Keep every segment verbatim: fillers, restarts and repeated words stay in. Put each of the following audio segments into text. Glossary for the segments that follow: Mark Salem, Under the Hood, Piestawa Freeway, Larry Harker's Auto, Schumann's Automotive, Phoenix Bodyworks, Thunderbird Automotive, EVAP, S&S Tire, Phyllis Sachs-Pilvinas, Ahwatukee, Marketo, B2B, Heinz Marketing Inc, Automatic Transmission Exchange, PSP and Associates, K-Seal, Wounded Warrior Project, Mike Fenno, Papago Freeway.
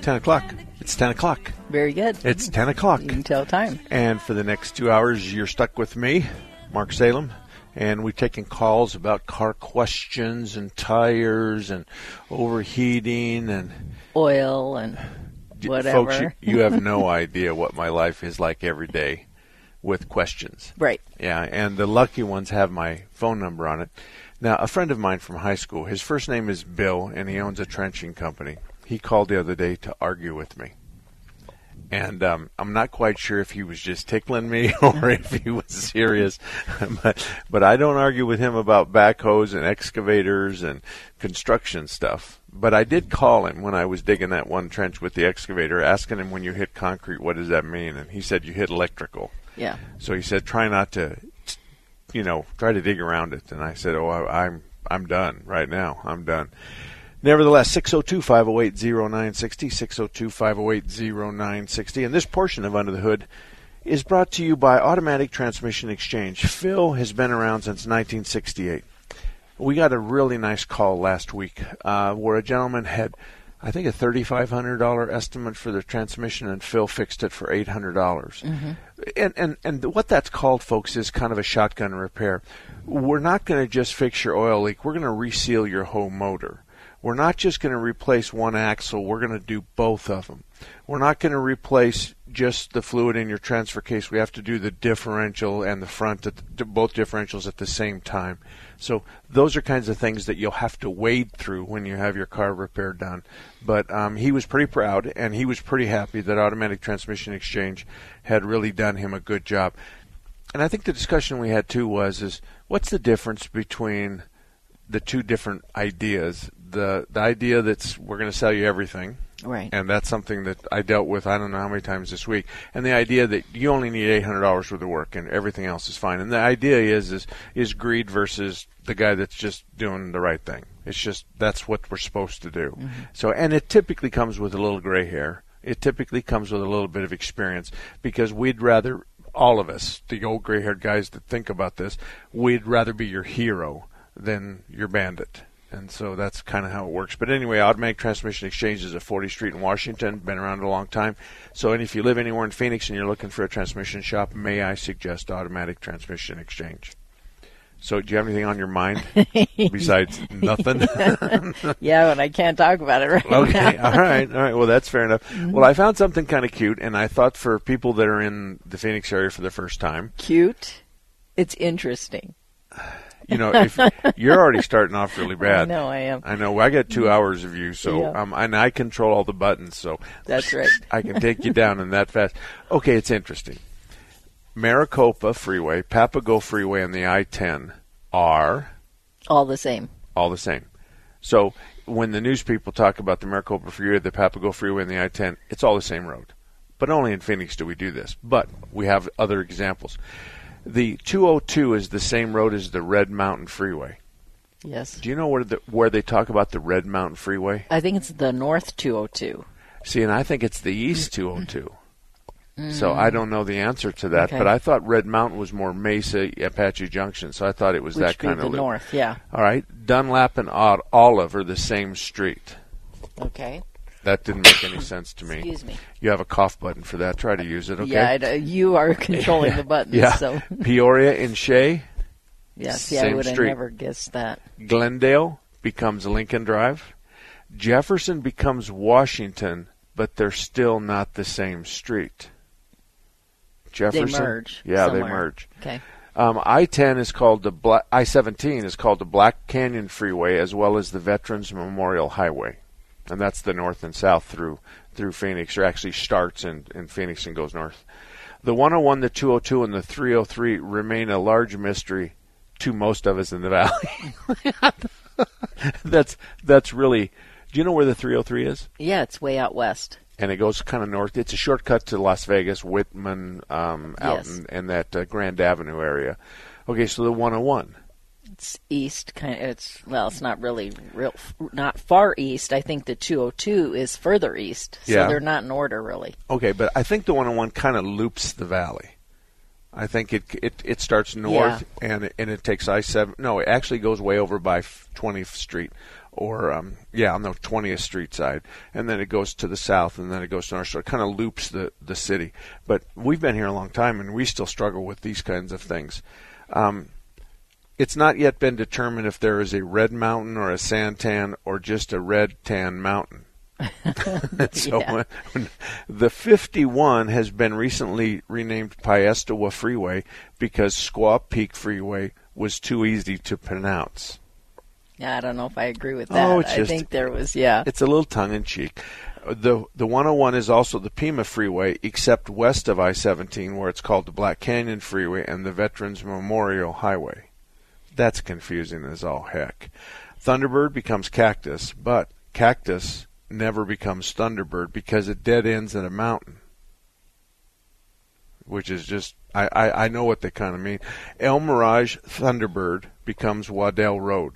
ten o'clock. It's ten o'clock. Very good. It's ten o'clock. You can tell time. And for the next two hours, you're stuck with me, Mark Salem, and we've taken calls about car questions and tires and overheating and oil and whatever. Folks, you, you have no idea what my life is like every day with questions. Right. Yeah, and the lucky ones have my phone number on it. Now, a friend of mine from high school, his first name is Bill, and he owns a trenching company. He called the other day to argue with me. And um, I'm not quite sure if he was just tickling me or if he was serious. but, but I don't argue with him about backhoes and excavators and construction stuff. But I did call him when I was digging that one trench with the excavator, asking him, when you hit concrete, what does that mean? And he said, you hit electrical. Yeah. So he said, try not to, you know, try to dig around it. And I said, oh, I, I'm I'm done right now. I'm done. Nevertheless, six oh two, five oh eight, oh nine six oh, six oh two, five oh eight, oh nine six oh. And this portion of Under the Hood is brought to you by Automatic Transmission Exchange. Phil has been around since nineteen sixty-eight. We got a really nice call last week uh, where a gentleman had, I think, a thirty-five hundred dollars estimate for the transmission, and Phil fixed it for eight hundred dollars. Mm-hmm. And, and, and what that's called, folks, is kind of a shotgun repair. We're not going to just fix your oil leak. We're going to reseal your whole motor. We're not just going to replace one axle. We're going to do both of them. We're not going to replace just the fluid in your transfer case. We have to do the differential and the front, both differentials at the same time. So those are kinds of things that you'll have to wade through when you have your car repair done. But um, he was pretty proud, and he was pretty happy that Automatic Transmission Exchange had really done him a good job. And I think the discussion we had, too, was is what's the difference between the two different ideas? The the idea that's we're going to sell you everything, right? And that's something that I dealt with I don't know how many times this week. And the idea that you only need eight hundred dollars worth of work and everything else is fine. And the idea is is is greed versus the guy that's just doing the right thing. It's just that's what we're supposed to do. Mm-hmm. So and it typically comes with a little gray hair. It typically comes with a little bit of experience because we'd rather all of us, the old gray-haired guys that think about this, we'd rather be your hero than your bandit. And so that's kind of how it works. But anyway, Automatic Transmission Exchange is at fortieth street in Washington. Been around a long time. So and if you live anywhere in Phoenix and you're looking for a transmission shop, may I suggest Automatic Transmission Exchange? So do you have anything on your mind besides nothing? Yeah, and I can't talk about it right okay. now. Okay, all right, all right. Well, that's fair enough. Mm-hmm. Well, I found something kind of cute, and I thought for people that are in the Phoenix area for the first time. Cute? It's interesting. You know, if you're already starting off really bad. I know I am. I know. Well, I got two hours of you, so yeah. um, and I control all the buttons, so that's right. I can take you down in that fast. Okay, it's interesting. Maricopa Freeway, Papago Freeway, and the I ten are all the same. All the same. So when the news people talk about the Maricopa Freeway, the Papago Freeway, and the I ten, it's all the same road. But only in Phoenix do we do this. But we have other examples. The two oh two is the same road as the Red Mountain Freeway. Yes. Do you know where the, where they talk about the Red Mountain Freeway? I think it's the North two oh two. See, and I think it's the East two oh two. Mm. So I don't know the answer to that, okay. But I thought Red Mountain was more Mesa, Apache Junction, so I thought it was Which that kind of loop. The North, yeah. All right. Dunlap and Olive are the same street. Okay. That didn't make any sense to me. Excuse me. You have a cough button for that. Try to use it, okay? Yeah, I'd, uh, you are controlling the buttons. Yeah. So. Peoria and Shea. Yes, yeah, I would have never guessed that. Glendale becomes Lincoln Drive. Jefferson becomes Washington. but they're still not the same street. Jefferson? They merge. Yeah, somewhere. They merge. Okay. Um, I ten is called the Black, I seventeen is called the Black Canyon Freeway, as well as the Veterans Memorial Highway, and that's the north and south through through Phoenix, or actually starts in, in Phoenix and goes north. The one oh one, the two oh two, and the three oh three remain a large mystery to most of us in the valley. that's that's really. Do you know where the three oh three is? Yeah, it's way out west. And it goes kind of north. It's a shortcut to Las Vegas, Whitman, um, out yes. in, in that uh, Grand Avenue area. Okay, so the one oh one. It's east. Kind of, it's well, it's not really real, not far east. I think the two oh two is further east, so yeah. They're not in order, really. Okay, but I think the one oh one kind of loops the valley. I think it it, it starts north, yeah. and, it, and it takes I seven. No, it actually goes way over by twentieth Street. Or, um, yeah, on the twentieth Street side. And then it goes to the south, and then it goes to north. So it kind of loops the, the city. But we've been here a long time, and we still struggle with these kinds of things. Um, it's not yet been determined if there is a red mountain or a sand tan or just a red tan mountain. so yeah. when, the fifty-one has been recently renamed Piestawa Freeway because Squaw Peak Freeway was too easy to pronounce. Yeah, I don't know if I agree with that. Oh, it's just, I think there was, yeah. It's a little tongue-in-cheek. The the one oh one is also the Pima Freeway, except west of I seventeen, where it's called the Black Canyon Freeway and the Veterans Memorial Highway. That's confusing as all heck. Thunderbird becomes Cactus, but Cactus never becomes Thunderbird because it dead ends at a mountain, which is just, I, I, I know what they kind of mean. El Mirage Thunderbird becomes Waddell Road.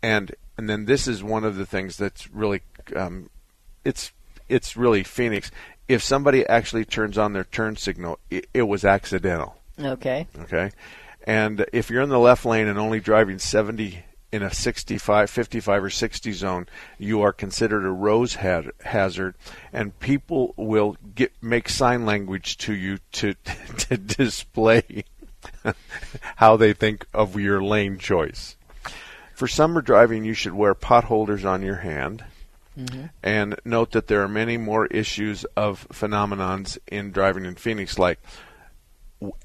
And and then this is one of the things that's really, um, it's it's really Phoenix. If somebody actually turns on their turn signal, it, it was accidental. Okay. Okay. And if you're in the left lane and only driving seventy in a sixty-five, fifty-five, or sixty zone, you are considered a rose ha- hazard, and people will get make sign language to you to to display how they think of your lane choice. For summer driving, you should wear potholders on your hand, mm-hmm. and note that there are many more issues of phenomenons in driving in Phoenix, like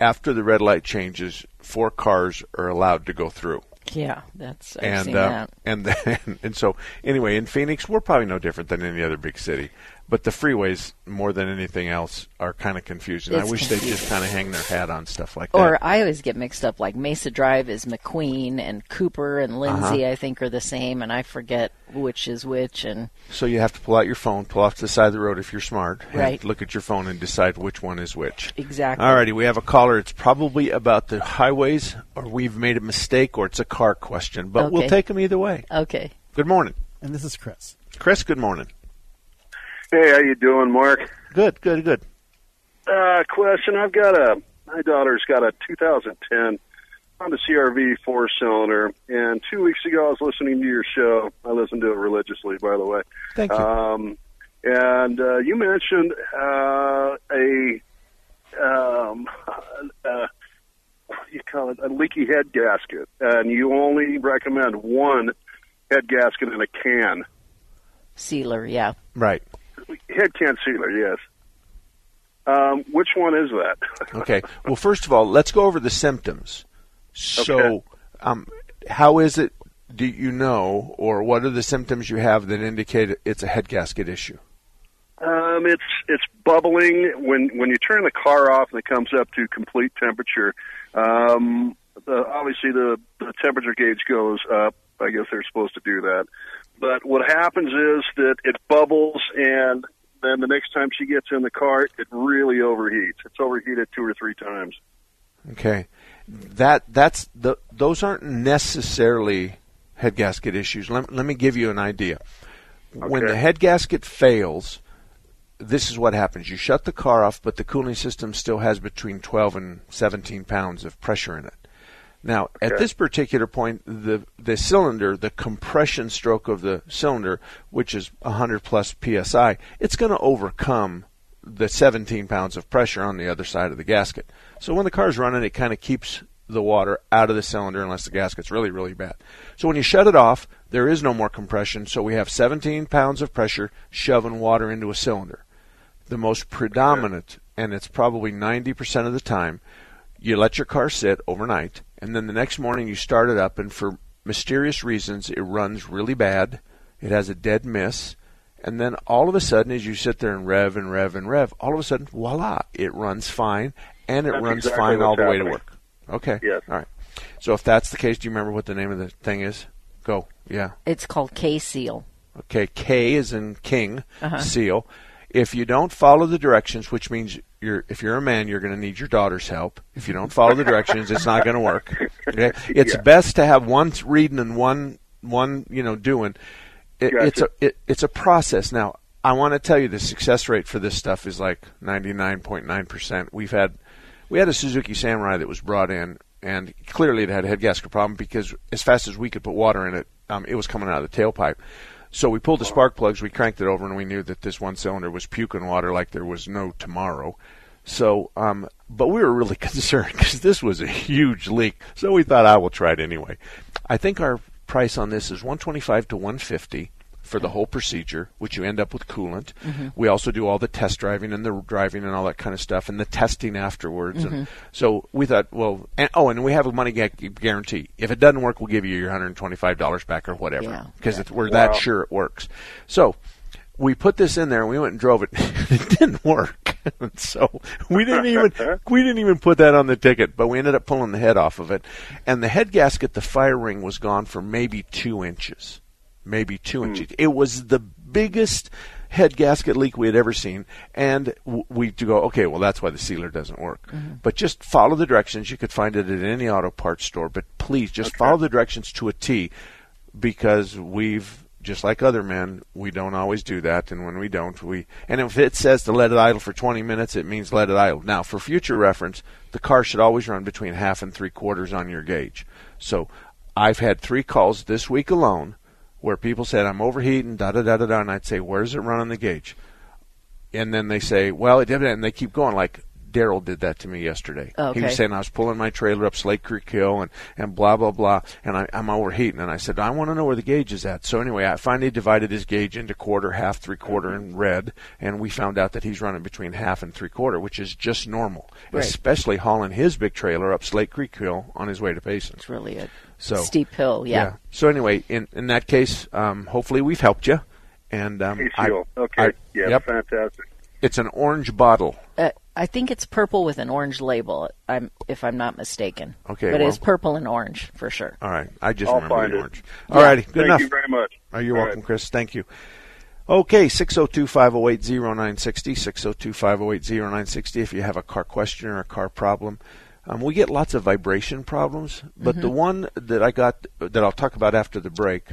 after the red light changes, four cars are allowed to go through. Yeah, that's I've and, seen uh, that. And then, and so anyway, in Phoenix, we're probably no different than any other big city, but the freeways, more than anything else, are kind of confusing. It's I wish confusing. They'd just kind of hang their hat on stuff like that. Or I always get mixed up. Like Mesa Drive is McQueen, and Cooper and Lindsay, uh-huh. I think, are the same, and I forget which is which. And so you have to pull out your phone, pull off to the side of the road if you're smart, right. and look at your phone and decide which one is which. Exactly. All righty, we have a caller. It's probably about the highways, or we've made a mistake, or it's a car question, but okay. We'll take them either way. Okay. Good morning. And this is Chris. Chris, good morning. Hey, how you doing, Mark? Good, good, good. Uh, question, I've got a, my daughter's got a two thousand ten Honda C R V four-cylinder, and two weeks ago I was listening to your show. I listen to it religiously, by the way. Thank you. Um, and uh, you mentioned uh, a, um, uh, what do you call it, a leaky head gasket, and you only recommend one head gasket in a can. Sealer, yeah. Right. Head can sealer, yes. Um, which one is that? Okay. Well, first of all, let's go over the symptoms. So, okay. um, how is it, do you know, or what are the symptoms you have that indicate it's a head gasket issue? Um, it's it's bubbling. When, when you turn the car off and it comes up to complete temperature, um, the, obviously the, the temperature gauge goes up. I guess they're supposed to do that. But what happens is that it bubbles, and then the next time she gets in the car, it really overheats. It's overheated two or three times. Okay, that that's the those aren't necessarily head gasket issues. Let let me give you an idea. Okay. When the head gasket fails, this is what happens: you shut the car off, but the cooling system still has between twelve and seventeen pounds of pressure in it. Now, okay. At this particular point, the the cylinder, the compression stroke of the cylinder, which is one hundred plus P S I, it's going to overcome the seventeen pounds of pressure on the other side of the gasket. So when the car's running, it kind of keeps the water out of the cylinder unless the gasket's really, really bad. So when you shut it off, there is no more compression, so we have seventeen pounds of pressure shoving water into a cylinder. The most predominant, and it's probably ninety percent of the time, you let your car sit overnight, and then the next morning you start it up, and for mysterious reasons, it runs really bad. It has a dead miss. And then all of a sudden, as you sit there and rev and rev and rev, all of a sudden, voila, it runs fine, and it that's runs exactly fine all the happening. way to work. Okay. Yes. All right. So if that's the case, do you remember what the name of the thing is? Go. Yeah. It's called K-Seal. Okay. K is in king, uh-huh. seal. If you don't follow the directions, which means you're, if you're a man, you're going to need your daughter's help. If you don't follow the directions, it's not going to work. Okay? It's yeah. best to have one reading and one, one you know, doing. It, gotcha. It's a it, it's a process. Now, I want to tell you the success rate for this stuff is like ninety-nine point nine percent. We've had we had a Suzuki Samurai that was brought in, and clearly it had a head gasket problem because as fast as we could put water in it, um, it was coming out of the tailpipe. So we pulled the spark plugs, we cranked it over, and we knew that this one cylinder was puking water like there was no tomorrow. So, um, but we were really concerned because this was a huge leak. So we thought, I will try it anyway. I think our price on this is one twenty-five to one fifty for the whole procedure, which you end up with coolant. Mm-hmm. We also do all the test driving and the driving and all that kind of stuff and the testing afterwards. Mm-hmm. And so we thought, well, and, oh, and we have a money guarantee. If it doesn't work, we'll give you your one hundred twenty-five dollars back or whatever because yeah, yeah. we're wow. that sure it works. So we put this in there and we went and drove it. It didn't work. So we didn't even we didn't even put that on the ticket, but we ended up pulling the head off of it. And the head gasket, the fire ring was gone for maybe two inches. Maybe two mm. inches. It was the biggest head gasket leak we had ever seen. And we to go, okay, well, that's why the sealer doesn't work. Mm-hmm. But just follow the directions. You could find it at any auto parts store, but please just okay. follow the directions to a T because we've... just like other men, we don't always do that, and when we don't, we... And if it says to let it idle for twenty minutes, it means let it idle. Now, for future reference, the car should always run between half and three quarters on your gauge. So I've had three calls this week alone where people said, I'm overheating, da-da-da-da-da, and I'd say, where's it run on the gauge? And then they say, well, it didn't, and they keep going like... Daryl did that to me yesterday. Okay. He was saying I was pulling my trailer up Slate Creek Hill and, and blah, blah, blah, and I, I'm overheating. And I said, I want to know where the gauge is at. So anyway, I finally divided his gauge into quarter, half, three-quarter, mm-hmm. and red, and we found out that he's running between half and three-quarter, which is just normal, right. especially hauling his big trailer up Slate Creek Hill on his way to Payson. It's really a so, steep hill, yeah. yeah. So anyway, in, in that case, um, hopefully we've helped you. And um, I, okay, I, yeah, yep. fantastic. It's an orange bottle. Uh, I think it's purple with an orange label, I'm, if I'm not mistaken. Okay, but well, it's purple and orange for sure. All right, I just I'll remember the it. orange. All yeah. righty, good Thank enough. Thank you very much. Oh, you're all welcome, right. Chris. Thank you. Okay, six oh two, five oh eight, oh nine six oh, six oh two, five oh eight, oh nine six oh if you have a car question or a car problem. Um, we get lots of vibration problems, but mm-hmm. the one that I got that I'll talk about after the break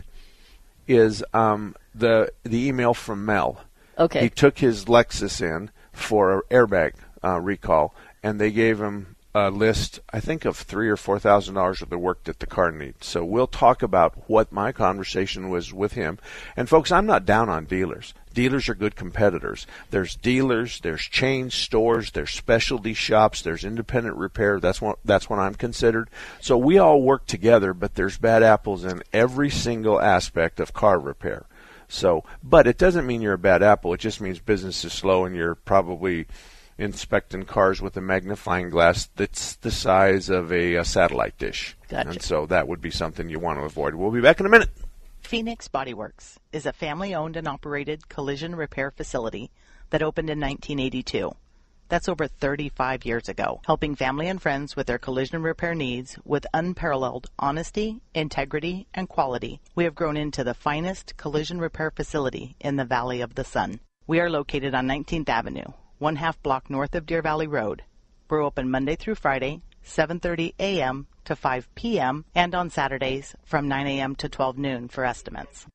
is um, the the email from Mel. Okay, he took his Lexus in for an airbag Uh, recall, and they gave him a list, I think, of three or four thousand dollars of the work that the car needs. So we'll talk about what my conversation was with him. And folks, I'm not down on dealers. Dealers are good competitors. There's dealers, there's chain stores, there's specialty shops, there's independent repair. That's what that's what I'm considered. So we all work together, but there's bad apples in every single aspect of car repair. So, but it doesn't mean you're a bad apple. It just means business is slow, and you're probably inspecting cars with a magnifying glass that's the size of a, a satellite dish. Gotcha. And so that would be something you want to avoid. We'll be back in a minute. Phoenix Bodyworks is a family-owned and operated collision repair facility that opened in nineteen eighty-two. That's over thirty-five years ago, helping family and friends with their collision repair needs with unparalleled honesty, integrity, and quality. We have grown into the finest collision repair facility in the Valley of the Sun. We are located on nineteenth Avenue. one half block north of Deer Valley Road. We're open Monday through Friday, seven thirty a.m. to five p.m. and on Saturdays from nine a.m. to twelve noon for estimates.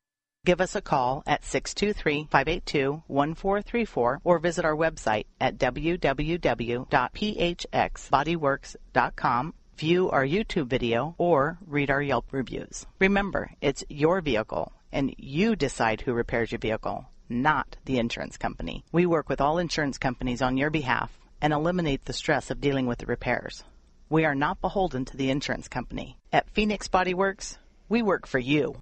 Give us a call at six two three, five eight two, one four three four or visit our website at w w w dot p h x bodyworks dot com, view our YouTube video, or read our Yelp reviews. Remember, it's your vehicle, and you decide who repairs your vehicle, not the insurance company. We work with all insurance companies on your behalf and eliminate the stress of dealing with the repairs. We are not beholden to the insurance company. At Phoenix Bodyworks, we work for you.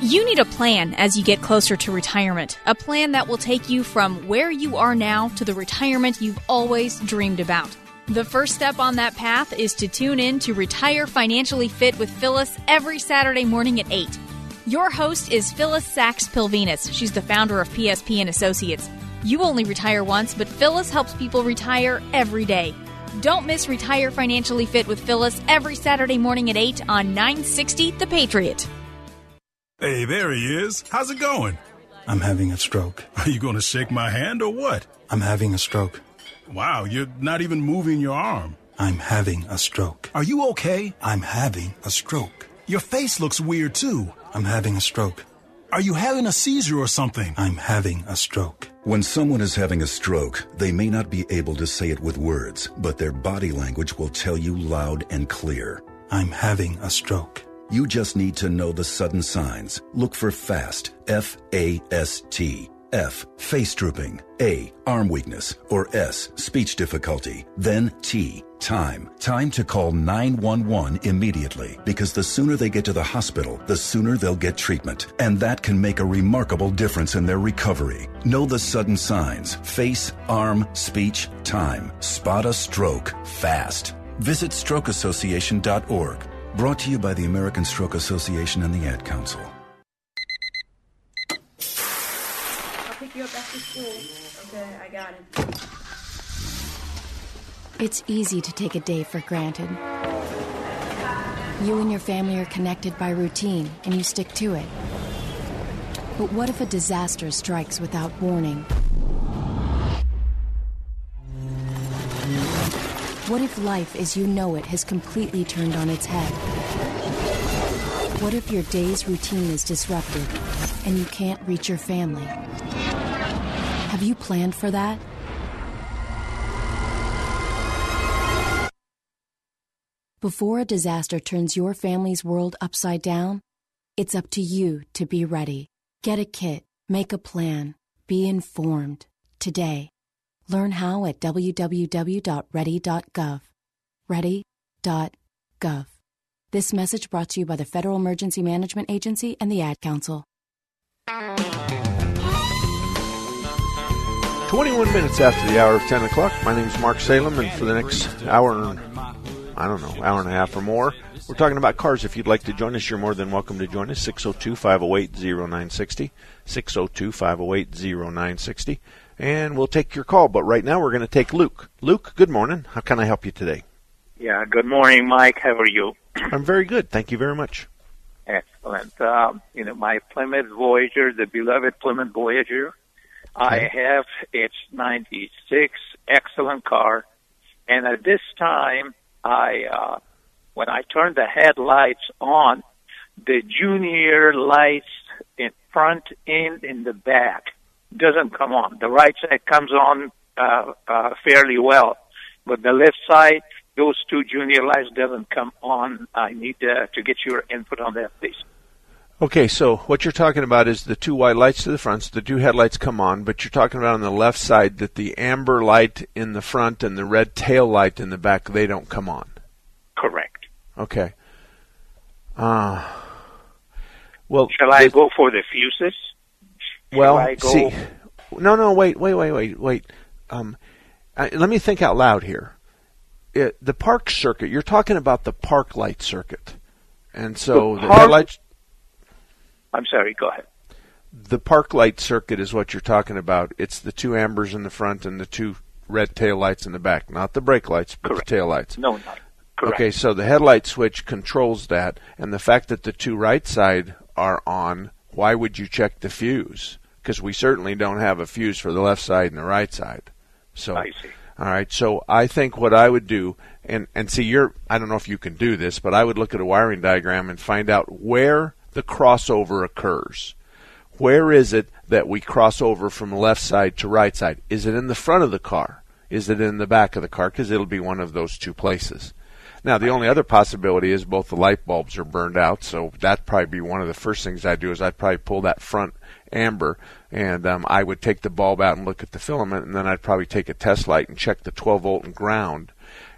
You need a plan as you get closer to retirement, a plan that will take you from where you are now to the retirement you've always dreamed about. The first step on that path is to tune in to Retire Financially Fit with Phyllis every Saturday morning at eight. Your host is Phyllis Sachs-Pilvinas. She's the founder of P S P and Associates. You only retire once, but Phyllis helps people retire every day. Don't miss Retire Financially Fit with Phyllis every Saturday morning at eight on nine sixty The Patriot. Hey, there he is. How's it going? I'm having a stroke. Are you going to shake my hand or what? I'm having a stroke. Wow, you're not even moving your arm. I'm having a stroke. Are you okay? I'm having a stroke. Your face looks weird, too. I'm having a stroke. Are you having a seizure or something? I'm having a stroke. When someone is having a stroke, they may not be able to say it with words, but their body language will tell you loud and clear. I'm having a stroke. You just need to know the sudden signs. Look for FAST, F A S T. F, face drooping, A, arm weakness, or S, speech difficulty, then T, time. Time to call nine one one immediately, because the sooner they get to the hospital, the sooner they'll get treatment, and that can make a remarkable difference in their recovery. Know the sudden signs: face, arm, speech, time. Spot a stroke fast. Visit stroke association dot org. Brought to you by the American Stroke Association and the Ad Council. Okay, I got it. It's easy to take a day for granted. You and your family are connected by routine, and you stick to it. But what if a disaster strikes without warning? What if life as you know it has completely turned on its head? What if your day's routine is disrupted, and you can't reach your family? Have you planned for that? Before a disaster turns your family's world upside down, it's up to you to be ready. Get a kit, make a plan, be informed today. Learn how at w w w dot ready dot gov. ready dot gov. This message brought to you by the Federal Emergency Management Agency and the Ad Council. twenty-one minutes after the hour of ten o'clock, my name is Mark Salem, and for the next hour, I don't know, hour and a half or more, we're talking about cars. If you'd like to join us, you're more than welcome to join us, six oh two, five oh eight, oh nine six oh, six oh two, five oh eight, oh nine six oh, and we'll take your call. But right now, we're going to take Luke. Luke, good morning. How can I help you today? Yeah, good morning, Mike. How are you? I'm very good. Thank you very much. Excellent. Uh, you know, my Plymouth Voyager, the beloved Plymouth Voyager, I have, it's ninety-six, excellent car, and at this time, I uh, when I turn the headlights on, the junior lights in front and in the back doesn't come on. The right side comes on uh, uh, fairly well, but the left side, those two junior lights doesn't come on. I need uh, to get your input on that, please. Okay, so what you're talking about is the two white lights to the front, so the two headlights come on, but you're talking about on the left side that the amber light in the front and the red tail light in the back, they don't come on. Correct. Okay. Uh, well, Shall I go for the fuses? Shall well, I go? see, no, no, wait, wait, wait, wait, wait. Um, I, let me think out loud here. It, the park circuit, you're talking about the park light circuit. And so the, the park- headlights... I'm sorry, go ahead. The park light circuit is what you're talking about. It's the two ambers in the front and the two red tail lights in the back. Not the brake lights, but Correct. The tail lights. No, not. Correct. Okay, so the headlight switch controls that, and the fact that the two right side are on, why would you check the fuse? Because we certainly don't have a fuse for the left side and the right side. So, I see. All right, so I think what I would do, and, and see, you're, I don't know if you can do this, but I would look at a wiring diagram and find out where the crossover occurs. Where is it that we cross over from left side to right side? Is it in the front of the car? Is it in the back of the car? Because it'll be one of those two places. Now, the only other possibility is both the light bulbs are burned out, so that'd probably be one of the first things I'd do is I'd probably pull that front amber, and um, I would take the bulb out and look at the filament, and then I'd probably take a test light and check the twelve volt and ground,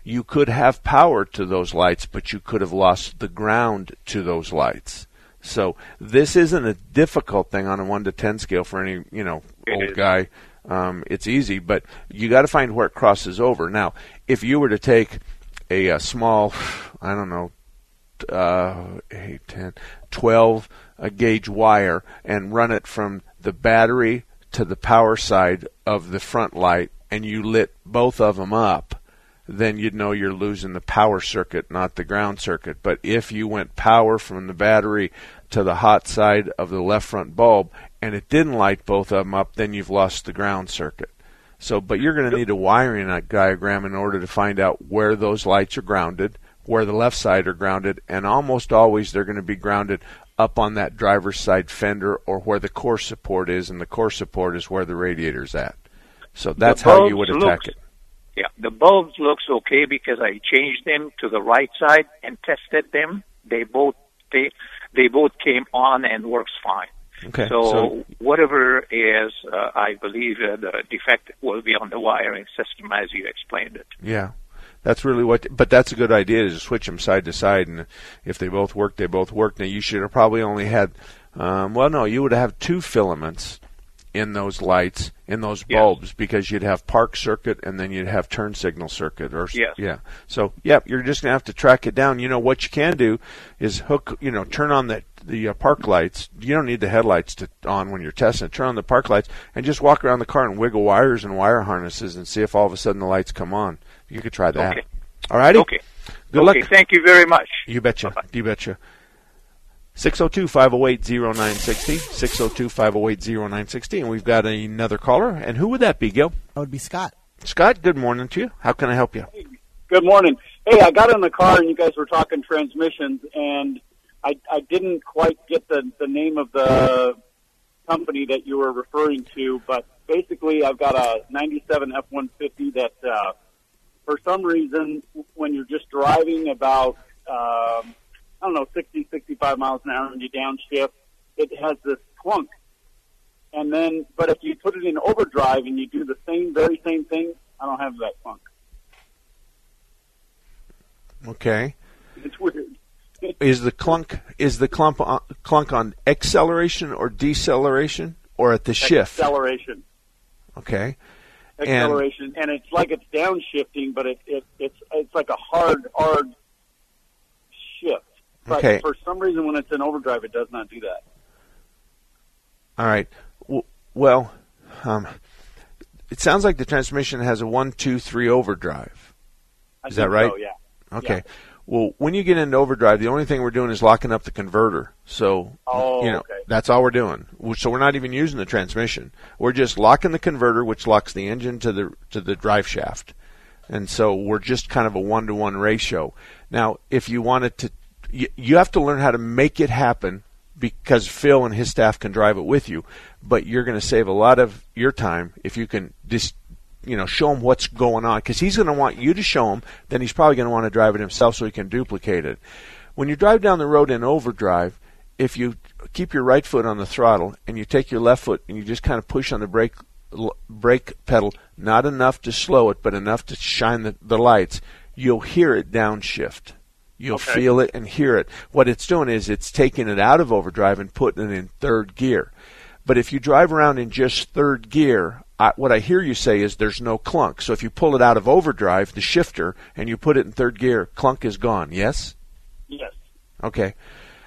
You could have power to those lights, but you could have lost the ground to those lights. So this isn't a difficult thing on a one to ten scale for any, you know, old guy. Um, it's easy, but you got to find where it crosses over. Now, if you were to take a, a small, I don't know, uh, eight, ten, twelve uh, gauge wire and run it from the battery to the power side of the front light and you lit both of them up, then you'd know you're losing the power circuit, not the ground circuit. But if you went power from the battery to the hot side of the left front bulb and it didn't light both of them up, then you've lost the ground circuit. So, but you're going to need a wiring diagram in order to find out where those lights are grounded, where the left side are grounded, and almost always they're going to be grounded up on that driver's side fender or where the core support is, and the core support is where the radiator's at. So that's how you would attack it. Yeah, the bulbs looks okay because I changed them to the right side and tested them. They both they they both came on and works fine. Okay. So, so whatever is, uh, I believe uh, the defect will be on the wiring system as you explained it. Yeah, that's really what. But that's a good idea to switch them side to side, and if they both work, they both work. Now you should have probably only had, um, well, no, you would have two filaments in those lights, in those bulbs, yes, because you'd have park circuit and then you'd have turn signal circuit. Or yes. Yeah. So, yeah, you're just going to have to track it down. You know, what you can do is hook, you know, turn on the, the uh, park lights. You don't need the headlights to, on when you're testing. Turn on the park lights and just walk around the car and wiggle wires and wire harnesses and see if all of a sudden the lights come on. You could try that. Okay. All righty? Okay. Good okay, luck. Thank you very much. You betcha. Bye-bye. You betcha. six oh two, five oh eight, oh nine six oh, six oh two, five oh eight, oh nine six oh, and we've got another caller. And who would that be, Gil? That would be Scott. Scott, good morning to you. How can I help you? Hey, good morning. Hey, I got in the car and you guys were talking transmissions, and I, I didn't quite get the, the name of the company that you were referring to, but basically I've got a ninety-seven F one fifty that uh, for some reason when you're just driving about... Um, I don't know, sixty, sixty-five miles an hour and you downshift, it has this clunk. And then, but if you put it in overdrive and you do the same, very same thing, I don't have that clunk. Okay. It's weird. Is the clunk, is the clump on, clunk on acceleration or deceleration or at the shift? Acceleration. Okay. Acceleration. And, and it's like it's downshifting, but it, it it's it's like a hard, hard shift. But okay. For some reason, when it's in overdrive, it does not do that. All right. Well, um, it sounds like the transmission has a one two three overdrive. Is that right? Oh, so, yeah. Okay. Yeah. Well, when you get into overdrive, the only thing we're doing is locking up the converter. So, oh, you know, okay. That's all we're doing. So we're not even using the transmission. We're just locking the converter, which locks the engine to the to the drive shaft. And so we're just kind of a one-to-one ratio. Now, if you wanted to, you have to learn how to make it happen because Phil and his staff can drive it with you, but you're going to save a lot of your time if you can just, you know, show him what's going on, because he's going to want you to show him, then he's probably going to want to drive it himself so he can duplicate it. When you drive down the road in overdrive, if you keep your right foot on the throttle and you take your left foot and you just kind of push on the brake brake pedal, not enough to slow it, but enough to shine the, the lights, you'll hear it downshift. You'll okay. feel it and hear it. What it's doing is it's taking it out of overdrive and putting it in third gear. But if you drive around in just third gear, I, what I hear you say is there's no clunk. So if you pull it out of overdrive, the shifter, and you put it in third gear, clunk is gone. Yes? Yes. Okay.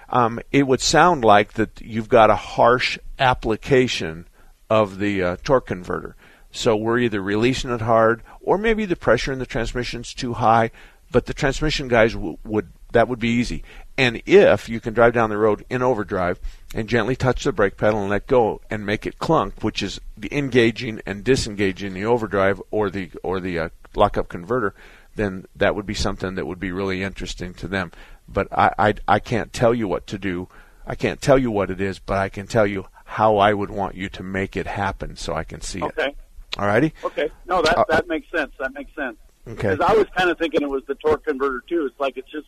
Um, it would sound like that you've got a harsh application of the uh, torque converter. So we're either releasing it hard or maybe the pressure in the transmission's too high. But the transmission guys w- would, that would be easy. And if you can drive down the road in overdrive and gently touch the brake pedal and let go and make it clunk, which is the engaging and disengaging the overdrive or the or the uh, lockup converter, then that would be something that would be really interesting to them. But I, I I can't tell you what to do. I can't tell you what it is, but I can tell you how I would want you to make it happen so I can see okay. it. Okay. All righty? Okay. No, that that makes sense. That makes sense. Because okay. I was kind of thinking it was the torque converter, too. It's like it's just,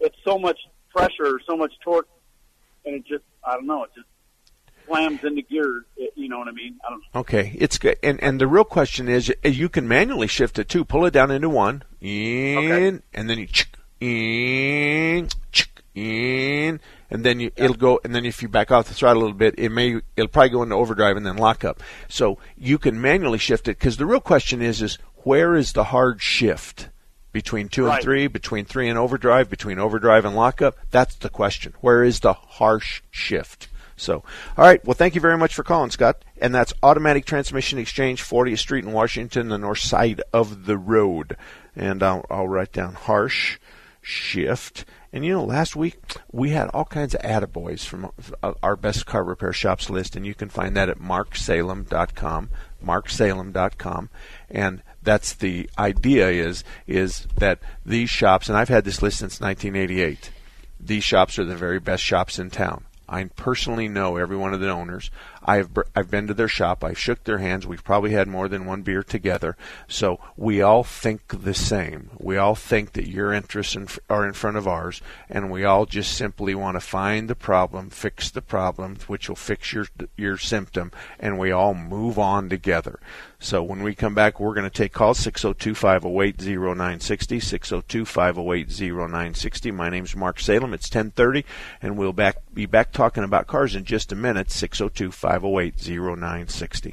it's so much pressure, so much torque, and it just, I don't know, it just slams into gear, you know what I mean? I don't know. Okay. It's good. And, and the real question is, you can manually shift it, too. Pull it down into one, in, okay. and then you in, in, and then you, yeah. it'll go. And then if you back off the throttle a little bit, it may it'll probably go into overdrive and then lock up. So you can manually shift it, because the real question is is where is the hard shift? Between two right. and three, between three and overdrive, between overdrive and lockup? That's the question. Where is the harsh shift? So, all right. Well, thank you very much for calling, Scott. And that's Automatic Transmission Exchange, fortieth street in Washington, the north side of the road. And I'll, I'll write down harsh shift. And, you know, last week we had all kinds of attaboys from our best car repair shops list. And you can find that at mark salem dot com, mark salem dot com. And that's the idea is is that these shops, and I've had this list since nineteen eighty-eight, these shops are the very best shops in town. I personally know every one of the owners. I've I've been to their shop. I've shook their hands. We've probably had more than one beer together. So we all think the same. We all think that your interests in, are in front of ours, and we all just simply want to find the problem, fix the problem, which will fix your your symptom, and we all move on together. So when we come back, we're going to take calls, six oh two, five oh eight, oh nine six oh, six oh two, five oh eight, oh nine six oh. My name's Mark Salem. It's ten thirty, and we'll back, be back talking about cars in just a minute, six oh two, five oh eight, oh nine six oh.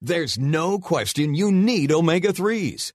There's no question you need omega threes.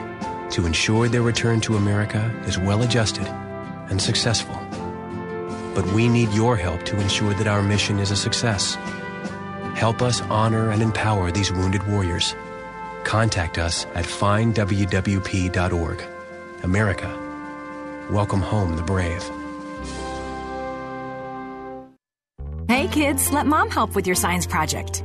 to ensure their return to America is well-adjusted and successful. But we need your help to ensure that our mission is a success. Help us honor and empower these wounded warriors. Contact us at find w w p dot org. America, welcome home the brave. Hey kids, let mom help with your science project.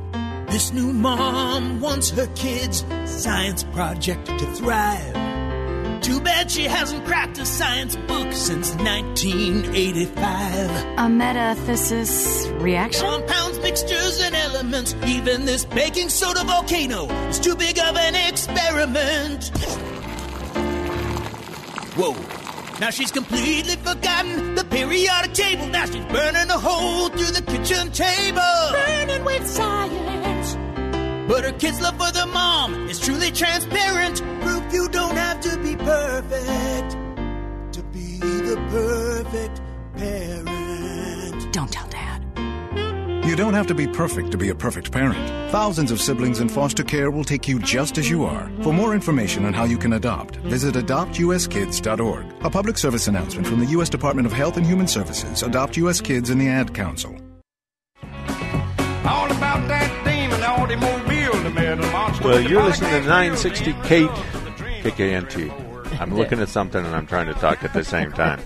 This new mom wants her kids' science project to thrive. Too bad she hasn't cracked a science book since nineteen eighty-five. A meta-thesis reaction? Compounds, mixtures, and elements. Even this baking soda volcano is too big of an experiment. Whoa. Now she's completely forgotten the periodic table. Now she's burning a hole through the kitchen table. Burning with science. but her kids' love for their mom is truly transparent. Proof you don't have to be perfect to be the perfect parent. Don't tell Dad. You don't have to be perfect to be a perfect parent. Thousands of siblings in foster care will take you just as you are. For more information on how you can adopt, visit adopt U S kids dot org. A public service announcement from the U S Department of Health and Human Services, Adopt U S Kids, and the Ad Council. All about that demon, automobile, the metal monster. Well, you're listening to nine sixty Kate, K K N T. I'm looking at something and I'm trying to talk at the same time.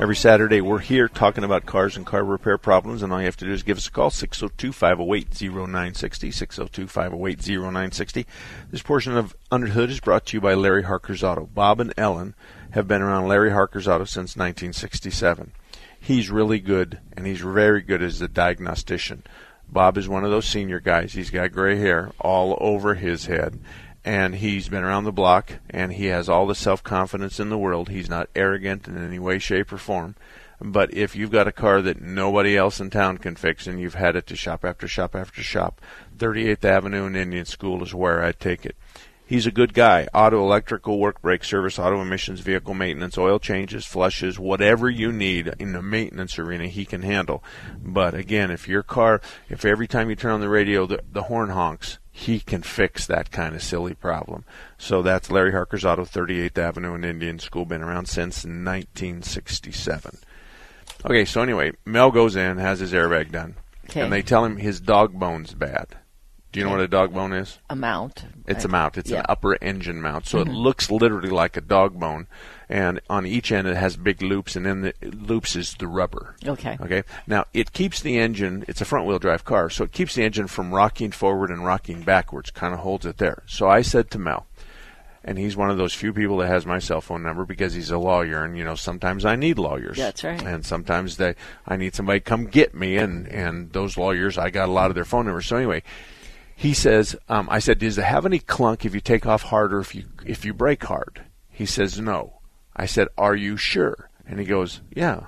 Every Saturday we're here talking about cars and car repair problems, and all you have to do is give us a call, six oh two, five oh eight, oh nine six oh, six oh two, five oh eight, oh nine six oh. This portion of Under the Hood is brought to you by Larry Harker's Auto. Bob and Ellen have been around Larry Harker's Auto since nineteen sixty-seven. He's really good, and he's very good as a diagnostician. Bob is one of those senior guys. He's got gray hair all over his head, and he's been around the block, and he has all the self-confidence in the world. He's not arrogant in any way, shape, or form. But if you've got a car that nobody else in town can fix, and you've had it to shop after shop after shop, thirty-eighth Avenue and Indian School is where I take it. He's a good guy. Auto, electrical, work, brake service, auto emissions, vehicle maintenance, oil changes, flushes, whatever you need in the maintenance arena, he can handle. But again, if your car, if every time you turn on the radio, the, the horn honks, he can fix that kind of silly problem. So that's Larry Harker's Auto, thirty-eighth Avenue and Indian School, been around since nineteen sixty-seven. Okay, so anyway, Mel goes in, has his airbag done, okay, and they tell him his dog bone's bad. Do you know what a dog bone is? A mount. It's a mount. It's yeah. an upper engine mount. So mm-hmm. it looks literally like a dog bone. And on each end it has big loops, and then the loops is the rubber. Okay. Okay. Now, it keeps the engine, it's a front-wheel drive car, so it keeps the engine from rocking forward and rocking backwards, kind of holds it there. So I said to Mel, and he's one of those few people that has my cell phone number because he's a lawyer, and, you know, sometimes I need lawyers. That's right. And sometimes they, I need somebody to come get me, and, and those lawyers, I got a lot of their phone numbers. So anyway, he says, um, I said, does it have any clunk if you take off hard or if you if you brake hard? He says, no. I said, are you sure? And he goes, yeah.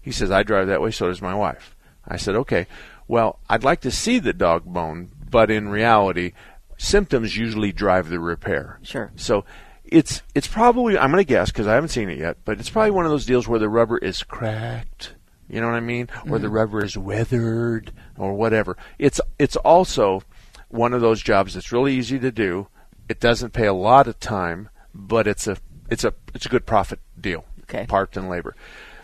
He says, I drive that way, so does my wife. I said, okay. Well, I'd like to see the dog bone, but in reality, symptoms usually drive the repair. Sure. So it's it's probably, I'm going to guess because I haven't seen it yet, but it's probably one of those deals where the rubber is cracked. You know what I mean? Mm-hmm. Or the rubber is weathered or whatever. It's it's also one of those jobs that's really easy to do. It doesn't pay a lot of time, but it's a it's a it's a good profit deal. Okay. Parts and labor.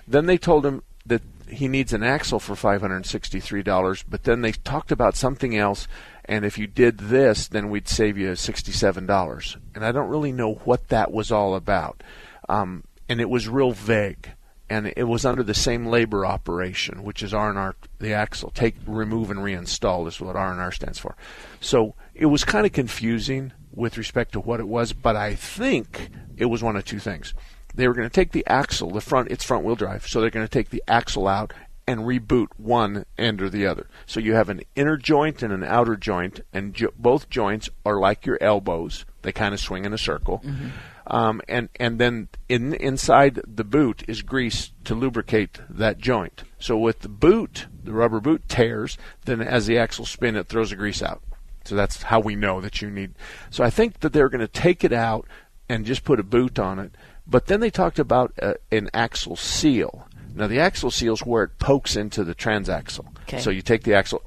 Then they told him that he needs an axle for five hundred sixty-three dollars, but then they talked about something else, and if you did this, then we'd save you sixty-seven dollars. And I don't really know what that was all about. Um, and it was real vague. And it was under the same labor operation, which is R and R, the axle. Take, remove, and reinstall is what R and R stands for. So it was kind of confusing with respect to what it was, but I think it was one of two things. They were going to take the axle, the front, it's front-wheel drive, so they're going to take the axle out and reboot one end or the other. So you have an inner joint and an outer joint, and jo- both joints are like your elbows. They kind of swing in a circle. Mm-hmm. Um, and, and then in, inside the boot is grease to lubricate that joint. So with the boot, the rubber boot tears, then as the axle spins, it throws the grease out. So that's how we know that you need. So I think that they're going to take it out and just put a boot on it. But then they talked about uh, an axle seal. Now the axle seal is where it pokes into the transaxle. Okay. So you take the axle,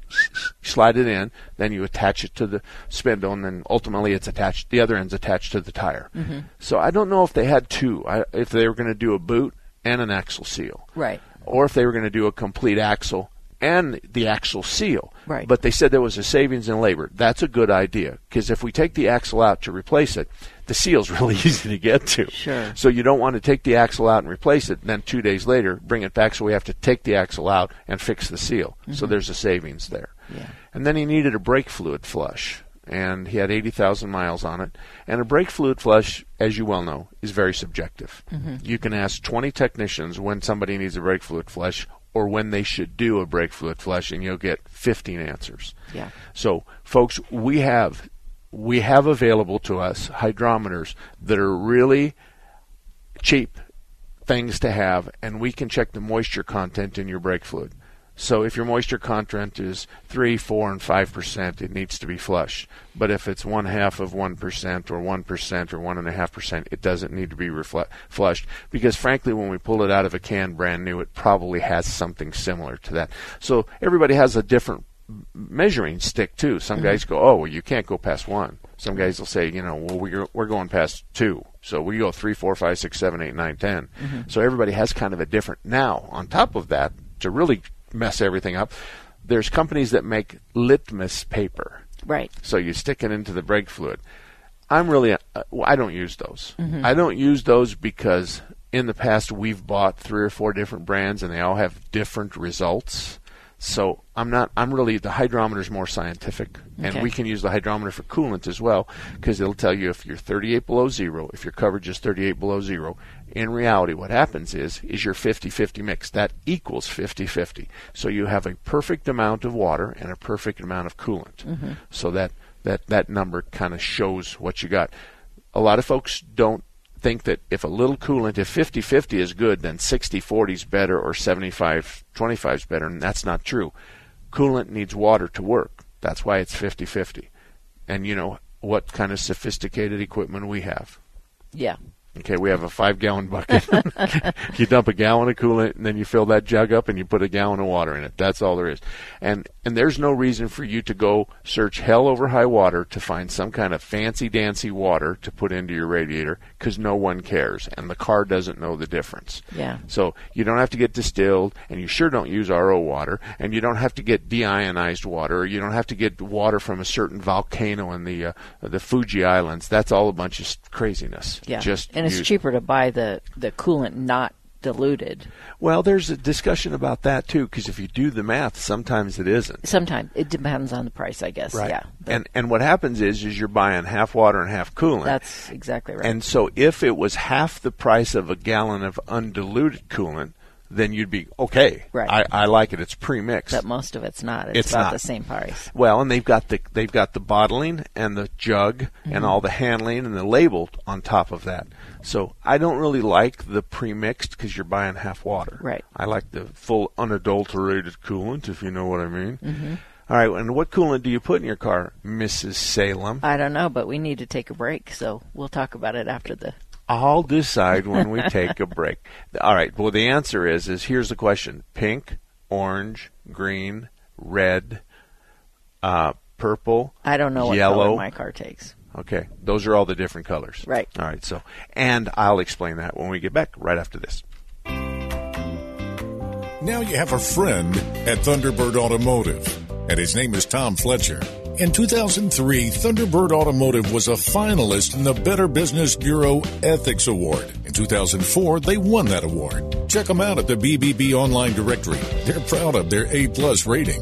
slide it in, then you attach it to the spindle, and then ultimately it's attached. The other end's attached to the tire. Mm-hmm. So I don't know if they had two, I, if they were going to do a boot and an axle seal, right? Or if they were going to do a complete axle and the axle seal, right? But they said there was a savings in labor. That's a good idea because if we take the axle out to replace it, the seal's really easy to get to. Sure. So you don't want to take the axle out and replace it, and then two days later bring it back, so we have to take the axle out and fix the seal. Mm-hmm. So there's a savings there. Yeah. And then he needed a brake fluid flush, and he had eighty thousand miles on it. And a brake fluid flush, as you well know, is very subjective. Mm-hmm. You can ask twenty technicians when somebody needs a brake fluid flush or when they should do a brake fluid flush, and you'll get fifteen answers. Yeah. So, folks, we have... We have available to us hydrometers that are really cheap things to have, and we can check the moisture content in your brake fluid. So if your moisture content is three, four, and five percent, it needs to be flushed. But if it's one half of one percent or one percent or one point five percent, it doesn't need to be refl- flushed. Because frankly, when we pull it out of a can brand new, it probably has something similar to that. So everybody has a different measuring stick too. Some mm-hmm. guys go, oh, well, you can't go past one. Some guys will say, you know, well, we're we're going past two, so we go three, four, five, six, seven, eight, nine, ten. Mm-hmm. So everybody has kind of a different. Now, on top of that, to really mess everything up, there's companies that make litmus paper. Right. So you stick it into the brake fluid. I'm really, a, I don't use those. Mm-hmm. I don't use those because in the past we've bought three or four different brands and they all have different results. So I'm not, I'm really, the hydrometer is more scientific, okay. and we can use the hydrometer for coolant as well, because it'll tell you if you're thirty-eight below zero, if your coverage is thirty-eight below zero. In reality, what happens is, is your fifty-fifty mix. That equals fifty-fifty. So you have a perfect amount of water and a perfect amount of coolant. Mm-hmm. So that, that, that number kind of shows what you got. A lot of folks don't think that if a little coolant, if fifty-fifty is good, then sixty-forty is better or seventy-five twenty-five is better, and that's not true. Coolant needs water to work. That's why it's fifty-fifty. And you know what kind of sophisticated equipment we have. Yeah. Okay, we have a five-gallon bucket. You dump a gallon of coolant, and then you fill that jug up, and you put a gallon of water in it. That's all there is. And and there's no reason for you to go search hell over high water to find some kind of fancy-dancy water to put into your radiator, because no one cares, and the car doesn't know the difference. Yeah. So you don't have to get distilled, and you sure don't use R O water, and you don't have to get deionized water, or you don't have to get water from a certain volcano in the uh, the Fuji Islands. That's all a bunch of craziness. Yeah. Just And it's cheaper to buy the, the coolant not diluted. Well, there's a discussion about that, too, because if you do the math, sometimes it isn't. Sometimes. It depends on the price, I guess. Right. Yeah. And, and what happens is is you're buying half water and half coolant. That's exactly right. And so if it was half the price of a gallon of undiluted coolant, then you'd be, okay, right. I, I like it. It's pre-mixed. But most of it's not. It's, it's about not. the same price. Well, and they've got the they've got the bottling and the jug mm-hmm. and all the handling and the label on top of that. So I don't really like the pre-mixed because you're buying half water. Right. I like the full unadulterated coolant, if you know what I mean. Mm-hmm. All right, and what coolant do you put in your car, Missus Salem? I don't know, but we need to take a break, so we'll talk about it after the... I'll decide when we take a break. All right. Well, the answer is, is here's the question. Pink, orange, green, red, uh, purple, I don't know what yellow. Color my car takes. Okay. Those are all the different colors. Right. All right. So, and I'll explain that when we get back right after this. Now you have a friend at Thunderbird Automotive, and his name is Tom Fletcher. In two thousand three, Thunderbird Automotive was a finalist in the Better Business Bureau Ethics Award. In two thousand four, they won that award. Check them out at the B B B online directory. They're proud of their A-plus rating.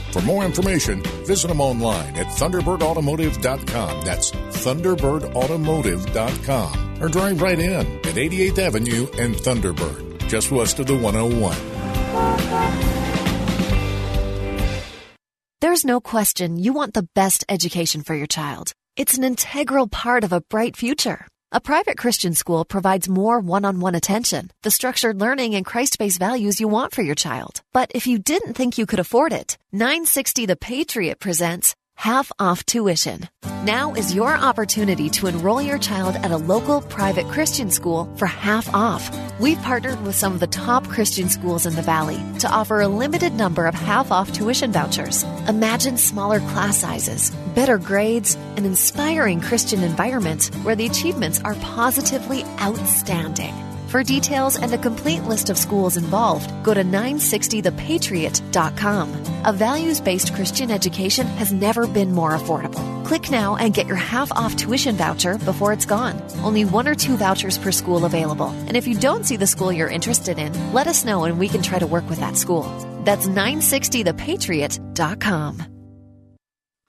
For more information, visit them online at thunderbird automotive dot com. That's thunderbird automotive dot com. Or drive right in at eighty-eighth Avenue in Thunderbird, just west of the one oh one. There's no question you want the best education for your child. It's an integral part of a bright future. A private Christian school provides more one-on-one attention, the structured learning and Christ-based values you want for your child. But if you didn't think you could afford it, nine sixty The Patriot presents Half-Off Tuition. Now is your opportunity to enroll your child at a local private Christian school for half off. We've partnered with some of the top Christian schools in the Valley to offer a limited number of half-off tuition vouchers. Imagine smaller class sizes, better grades, an inspiring Christian environment where the achievements are positively outstanding. For details and a complete list of schools involved, go to nine sixty the patriot dot com. A values-based Christian education has never been more affordable. Click now and get your half-off tuition voucher before it's gone. Only one or two vouchers per school available. And if you don't see the school you're interested in, let us know and we can try to work with that school. That's nine sixty the patriot dot com.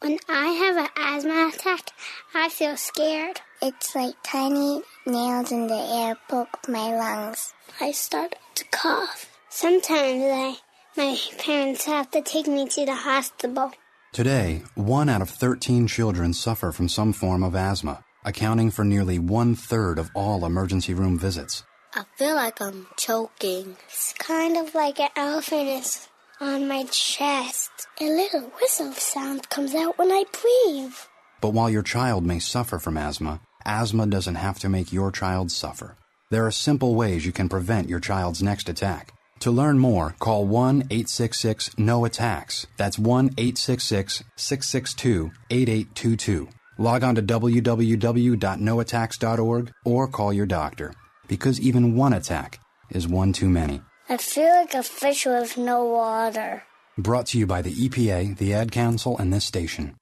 When I have an asthma attack, I feel scared. It's like tiny nails in the air poke my lungs. I start to cough. Sometimes I, my parents have to take me to the hospital. Today, one out of thirteen children suffer from some form of asthma, accounting for nearly one-third of all emergency room visits. I feel like I'm choking. It's kind of like an elephant is on my chest. A little whistle sound comes out when I breathe. But while your child may suffer from asthma, asthma doesn't have to make your child suffer. There are simple ways you can prevent your child's next attack. To learn more, call one eight six six no attacks. That's one eight six six six six two eight eight two two. Log on to w w w dot no attacks dot org or call your doctor. Because even one attack is one too many. I feel like a fish with no water. Brought to you by the E P A, the Ad Council, and this station.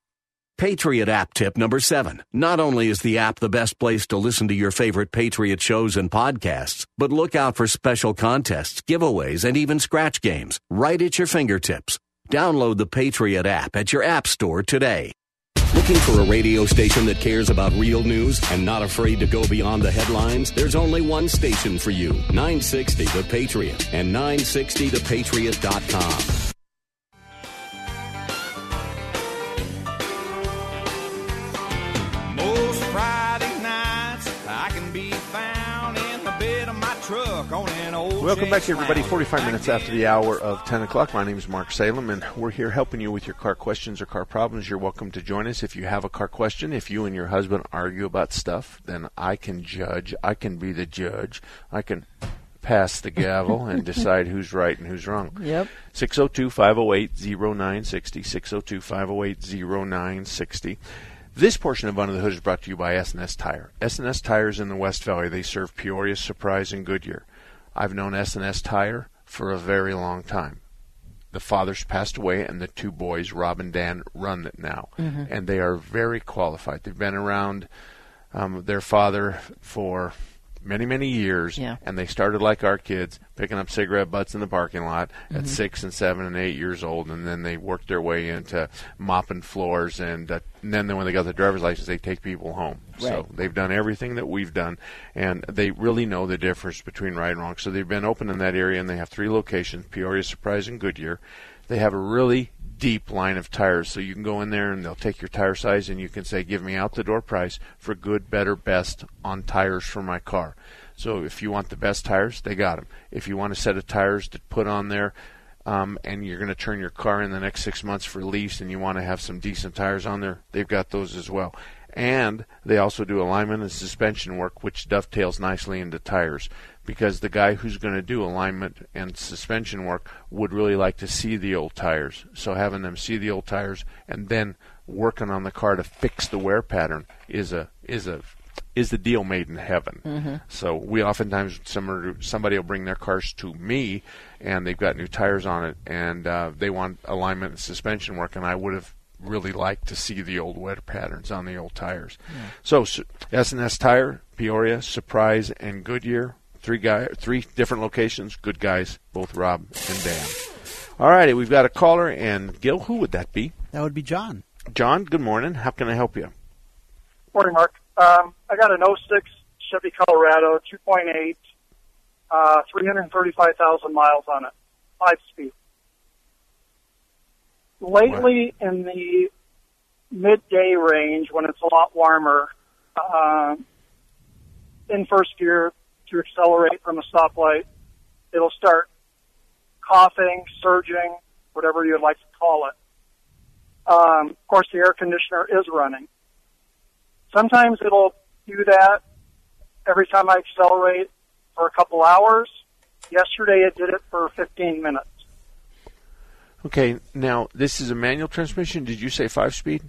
Patriot app tip number seven. Not only is the app the best place to listen to your favorite Patriot shows and podcasts, but look out for special contests, giveaways, and even scratch games right at your fingertips. Download the Patriot app at your app store today. Looking for a radio station that cares about real news and not afraid to go beyond the headlines? There's only one station for you, nine sixty The Patriot and nine sixty the patriot dot com. Most Friday nights, I can be found in the bed of my truck on an old... Welcome back, everybody. forty-five minutes after the hour of ten o'clock. My name is Mark Salem, and we're here helping you with your car questions or car problems. You're welcome to join us if you have a car question. If you and your husband argue about stuff, then I can judge. I can be the judge. I can pass the gavel and decide who's right and who's wrong. Yep. six oh two, five oh eight, oh nine six oh, six oh two, five oh eight, oh nine six oh. This portion of Under the Hood is brought to you by S and S Tire. S and S Tire is in the West Valley. They serve Peoria, Surprise, and Goodyear. I've known S and S Tire for a very long time. The fathers passed away, and the two boys, Rob and Dan, run it now. Mm-hmm. And they are very qualified. They've been around um, their father for many, many years, yeah. And they started like our kids, picking up cigarette butts in the parking lot mm-hmm. at six and seven and eight years old, and then they worked their way into mopping floors, and, uh, and then when they got the driver's license, they take people home. Right. So they've done everything that we've done, and they really know the difference between right and wrong. So they've been open in that area, and they have three locations, Peoria, Surprise, and Goodyear. They have a really deep line of tires, so you can go in there and they'll take your tire size, and you can say, give me out the door price for good, better, best on tires for my car. So if you want the best tires, they got them. If you want a set of tires to put on there um, and you're going to turn your car in the next six months for lease, and you want to have some decent tires on there, they've got those as well. And they also do alignment and suspension work, which dovetails nicely into tires, because the guy who's going to do alignment and suspension work would really like to see the old tires. So having them see the old tires and then working on the car to fix the wear pattern is a is a is the deal made in heaven. Mm-hmm. So we oftentimes somebody will bring their cars to me, and they've got new tires on it, and uh, they want alignment and suspension work, and I would have really like to see the old wear patterns on the old tires. Yeah. So S and S Tire, Peoria, Surprise, and Goodyear. Three guy, three different locations. Good guys, both Rob and Dan. All righty, we've got a caller. And, Gil, who would that be? That would be John. John, good morning. How can I help you? Morning, Mark. Um, I got an oh six Chevy Colorado, two point eight, uh, three hundred thirty-five thousand miles on it, five-speed. Lately, wow. In the midday range, when it's a lot warmer, uh, in first gear, to accelerate from a stoplight, it'll start coughing, surging, whatever you'd like to call it. Um, of course, the air conditioner is running. Sometimes it'll do that every time I accelerate for a couple hours. Yesterday, it did it for fifteen minutes. Okay, now, this is a manual transmission. Did you say five-speed?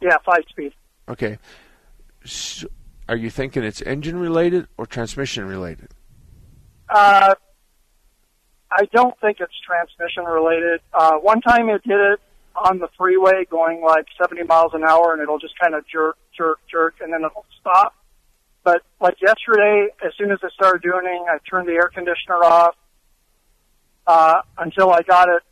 Yeah, five-speed. Okay. So, are you thinking it's engine-related or transmission-related? Uh, I don't think it's transmission-related. Uh, one time it did it on the freeway going like seventy miles an hour, and it'll just kind of jerk, jerk, jerk, and then it'll stop. But like yesterday, as soon as I started doing it, I turned the air conditioner off uh, until I got it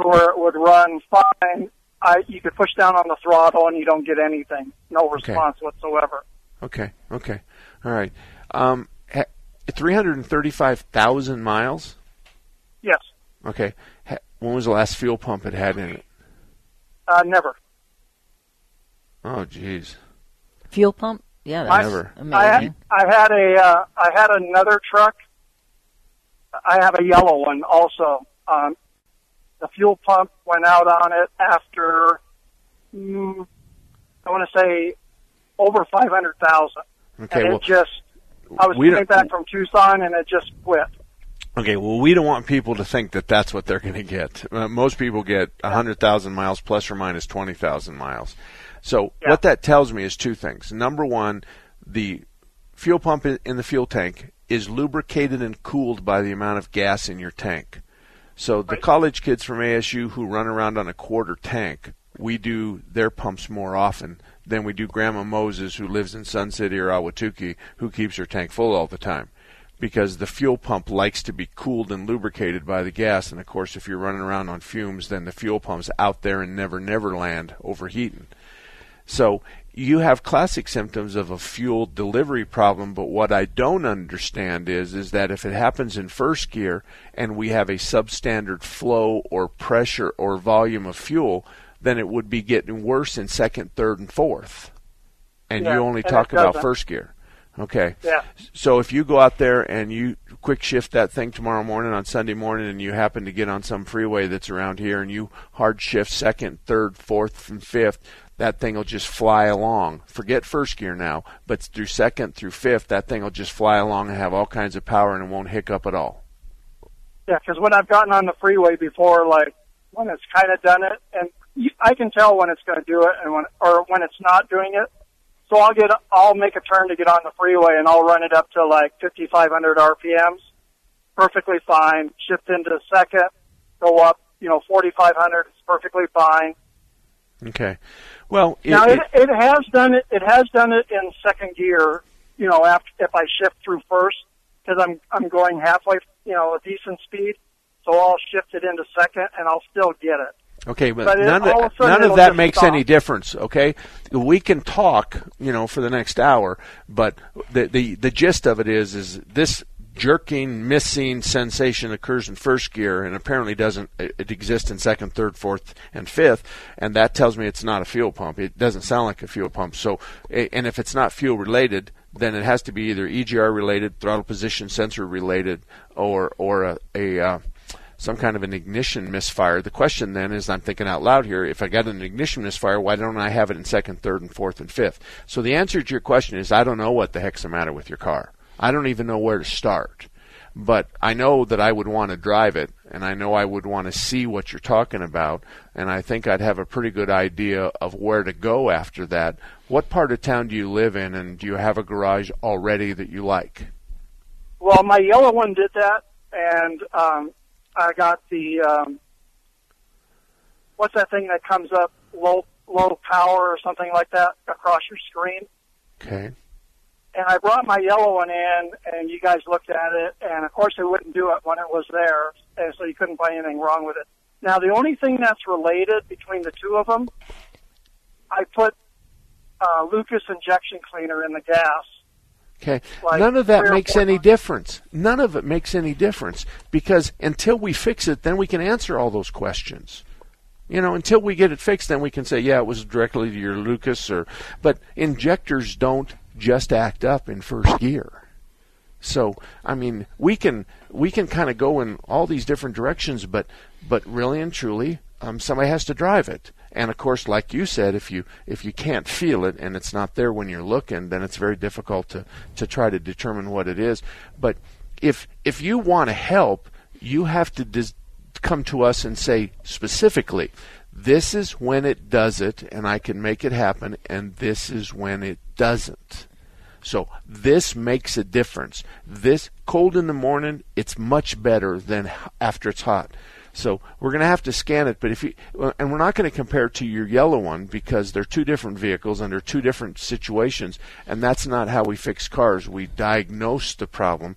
to where it would run fine. I, you could push down on the throttle and you don't get anything, no response okay. whatsoever. Okay, okay, all right. Um, three hundred thirty-five thousand miles? Yes. Okay. When was the last fuel pump it had in it? Uh, never. Oh, jeez. Fuel pump? Yeah, that's never. Amazing. I had, I had a, uh, I had another truck. I have a yellow one also. Um, the fuel pump went out on it after, mm, I want to say, over five hundred thousand. Okay, and it well, just, I was coming back from Tucson, and it just quit. Okay, well, we don't want people to think that that's what they're going to get. Uh, most people get one hundred thousand miles plus or minus twenty thousand miles. So yeah. what that tells me is two things. Number one, the fuel pump in the fuel tank is lubricated and cooled by the amount of gas in your tank. So the right. college kids from A S U who run around on a quarter tank, we do their pumps more often than we do Grandma Moses, who lives in Sun City or Ahwatukee, who keeps her tank full all the time. Because the fuel pump likes to be cooled and lubricated by the gas. And, of course, if you're running around on fumes, then the fuel pump's out there in Never Never Land overheating. So you have classic symptoms of a fuel delivery problem, but what I don't understand is is that if it happens in first gear and we have a substandard flow or pressure or volume of fuel, then it would be getting worse in second, third, and fourth. And yeah, you only and talk about first gear. Okay. Yeah. So if you go out there and you quick shift that thing tomorrow morning on Sunday morning and you happen to get on some freeway that's around here and you hard shift second, third, fourth, and fifth, that thing will just fly along. Forget first gear now, but through second through fifth, that thing will just fly along and have all kinds of power and it won't hiccup at all. Yeah, because when I've gotten on the freeway before, like when it's kind of done it, and you, I can tell when it's going to do it and when or when it's not doing it. So I'll get, I'll make a turn to get on the freeway, and I'll run it up to like fifty-five hundred R P Ms, perfectly fine. Shift into second, go up, you know, forty-five hundred, it's perfectly fine. Okay. Well, it, now it, it, it has done it. It has done it in second gear, you know, after if I shift through first, because I'm I'm going halfway, you know, a decent speed. So I'll shift it into second, and I'll still get it. Okay, but, but none, it, of, none of that makes stop. any difference, okay? We can talk, you know, for the next hour, but the, the, the gist of it is is this jerking, missing sensation occurs in first gear and apparently doesn't it exists in second, third, fourth, and fifth, and that tells me it's not a fuel pump. It doesn't sound like a fuel pump. So, and if it's not fuel-related, then it has to be either E G R-related, throttle position sensor-related, or, or a... a uh, some kind of an ignition misfire. The question then is, I'm thinking out loud here, if I got an ignition misfire, why don't I have it in second, third, and fourth, and fifth? So the answer to your question is, I don't know what the heck's the matter with your car. I don't even know where to start. But I know that I would want to drive it, and I know I would want to see what you're talking about, and I think I'd have a pretty good idea of where to go after that. What part of town do you live in, and do you have a garage already that you like? Well, my yellow one did that, and... um I got the, um, what's that thing that comes up, low low power or something like that across your screen? Okay. And I brought my yellow one in, and you guys looked at it, and of course it wouldn't do it when it was there, and so you couldn't find anything wrong with it. Now, the only thing that's related between the two of them, I put uh, Lucas injection cleaner in the gas. Okay. Like None of that makes any difference. None of it makes any difference because until we fix it, then we can answer all those questions. You know, until we get it fixed, then we can say, yeah, it was directly to your Lucas or, but injectors don't just act up in first gear. So, I mean, we can we can kind of go in all these different directions, but but really and truly, um, somebody has to drive it. And of course, like you said, if you if you can't feel it and it's not there when you're looking, then it's very difficult to, to try to determine what it is. But if if you want to help, you have to dis- come to us and say specifically, this is when it does it, and I can make it happen, and this is when it doesn't. So this makes a difference. This cold in the morning, it's much better than after it's hot. So we're going to have to scan it, but if you, and we're not going to compare it to your yellow one because they're two different vehicles and they're two different situations, and that's not how we fix cars. We diagnose the problem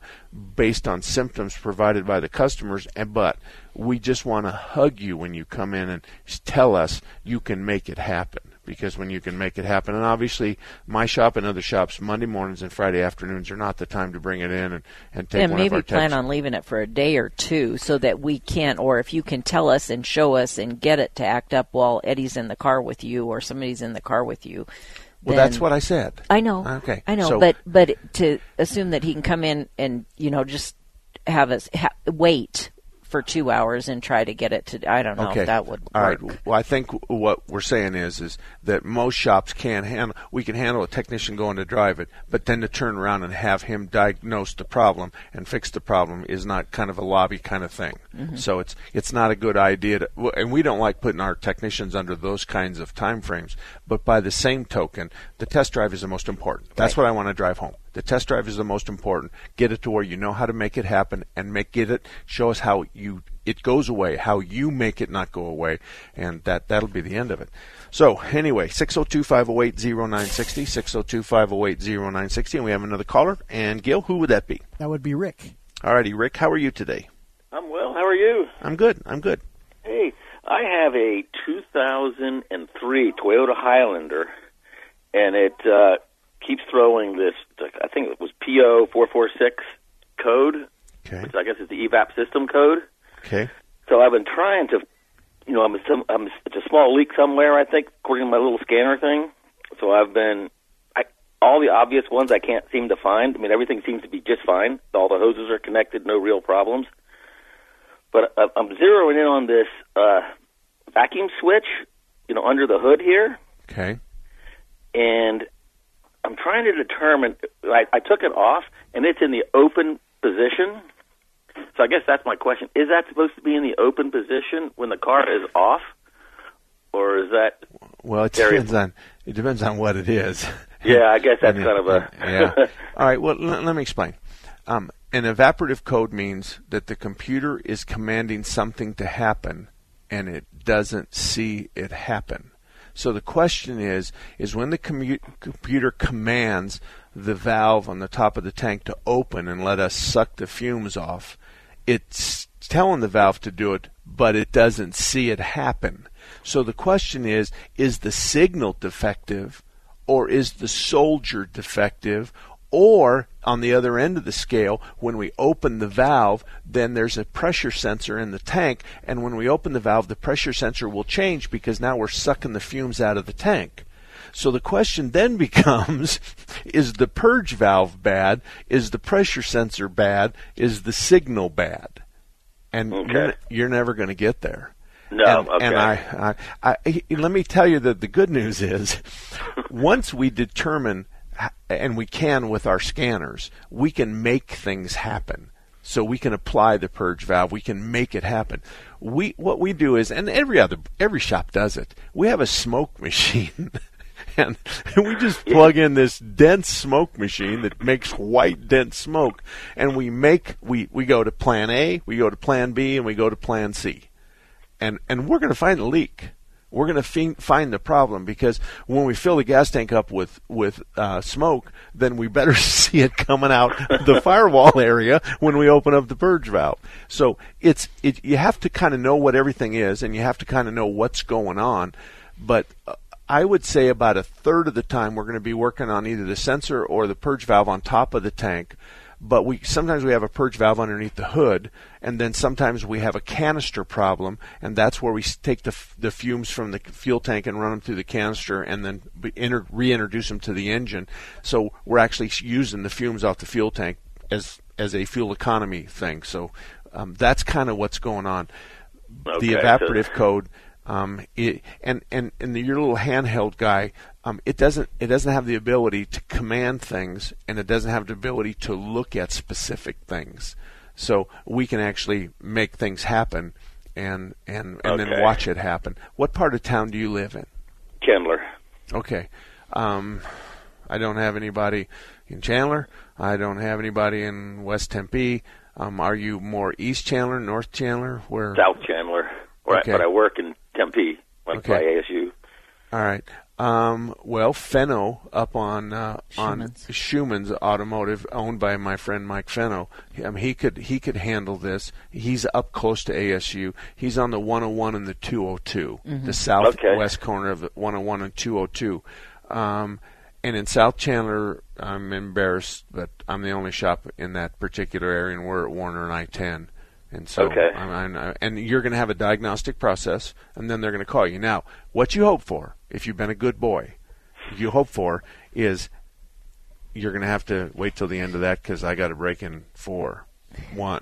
based on symptoms provided by the customers, and but we just want to hug you when you come in and tell us you can make it happen. Because when you can make it happen, and obviously my shop and other shops, Monday mornings and Friday afternoons are not the time to bring it in and, and take and one of our techs. And maybe plan on leaving it for a day or two so that we can, or if you can tell us and show us and get it to act up while Eddie's in the car with you or somebody's in the car with you. Well, then, that's what I said. I know. Okay. I know, so, but but to assume that he can come in and, you know, just have us ha- wait for two hours and try to get it to, I don't know okay. if that would All work. All right. Well, I think what we're saying is is that most shops can handle, we can handle a technician going to drive it, but then to turn around and have him diagnose the problem and fix the problem is not kind of a lobby kind of thing. Mm-hmm. So it's it's not a good idea to, and we don't like putting our technicians under those kinds of time frames, but by the same token, the test drive is the most important. That's right. What I want to drive home. The test drive is the most important. Get it to where you know how to make it happen and make get it show us how you it goes away, how you make it not go away, and that, that'll be the end of it. So anyway, six oh two, five oh eight, oh nine six oh, six oh two, five oh eight, oh nine six oh, and we have another caller. And Gil, who would that be? That would be Rick. All righty, Rick, how are you today? I'm well. How are you? I'm good. I'm good. Hey, I have a two thousand three Toyota Highlander, and it uh, keeps throwing this, I think it was P O four forty-six code, okay. which I guess is the EVAP system code. Okay. So I've been trying to, you know, I'm, a, I'm it's a small leak somewhere, I think, according to my little scanner thing. So I've been, I, all the obvious ones I can't seem to find. I mean, everything seems to be just fine. All the hoses are connected, no real problems. But I, I'm zeroing in on this uh, vacuum switch, you know, under the hood here. Okay. And I'm trying to determine, I, I took it off, and it's in the open position. So I guess that's my question. Is that supposed to be in the open position when the car is off, or is that... Well, it depends on, it depends on what it is. Yeah, I guess that's and, kind of a... yeah. All right, well, l- let me explain. Um, an evaporative code means that the computer is commanding something to happen, and it doesn't see it happen. So the question is, is when the commu- computer commands the valve on the top of the tank to open and let us suck the fumes off, it's telling the valve to do it, but it doesn't see it happen. So the question is, is the signal defective, or is the soldier defective, or on the other end of the scale, when we open the valve, then there's a pressure sensor in the tank, and when we open the valve, the pressure sensor will change because now we're sucking the fumes out of the tank. So the question then becomes, is the purge valve bad? Is the pressure sensor bad? Is the signal bad? And okay. you're, you're never going to get there. No, and, okay. And I, I, I, let me tell you that the good news is, once we determine, and we can with our scanners, we can make things happen. So we can apply the purge valve. We can make it happen. We what we do is, and every other every shop does it, we have a smoke machine. And we just plug in this dense smoke machine that makes white, dense smoke. And we make we, we go to plan A, we go to plan B, and we go to plan C. And, and we're going to find the leak. We're going to f- find the problem, because when we fill the gas tank up with, with uh, smoke, then we better see it coming out the firewall area when we open up the purge valve. So it's it, you have to kind of know what everything is, and you have to kind of know what's going on. But uh, I would say about a third of the time we're going to be working on either the sensor or the purge valve on top of the tank. But we sometimes we have a purge valve underneath the hood, and then sometimes we have a canister problem, and that's where we take the f- the fumes from the fuel tank and run them through the canister and then be inter- reintroduce them to the engine. So we're actually using the fumes off the fuel tank as as a fuel economy thing. So um, that's kind of what's going on. Okay, the evaporative so. code um, it, and, and, and the, your little handheld guy, Um, it doesn't. It doesn't have the ability to command things, and it doesn't have the ability to look at specific things. So we can actually make things happen, and and, and okay. then watch it happen. What part of town do you live in? Chandler. Okay. Um, I don't have anybody in Chandler. I don't have anybody in West Tempe. Um, are you more East Chandler, North Chandler, where? South Chandler. Or okay. I, but I work in Tempe when okay. I play A S U. All right. Um, well, Fenno up on uh, on Schumann's Automotive, owned by my friend Mike Fenno. I mean, he could he could handle this. He's up close to A S U. He's on the one oh one and the two oh two, mm-hmm. the southwest okay. corner of the one oh one and two oh two. Um, and in South Chandler, I'm embarrassed, but I'm the only shop in that particular area, and we're at Warner and I ten. And so, okay. I'm, I'm, and you're going to have a diagnostic process, and then they're going to call you. Now, what you hope for, if you've been a good boy, you hope for is you're going to have to wait till the end of that because I got a break in four, one.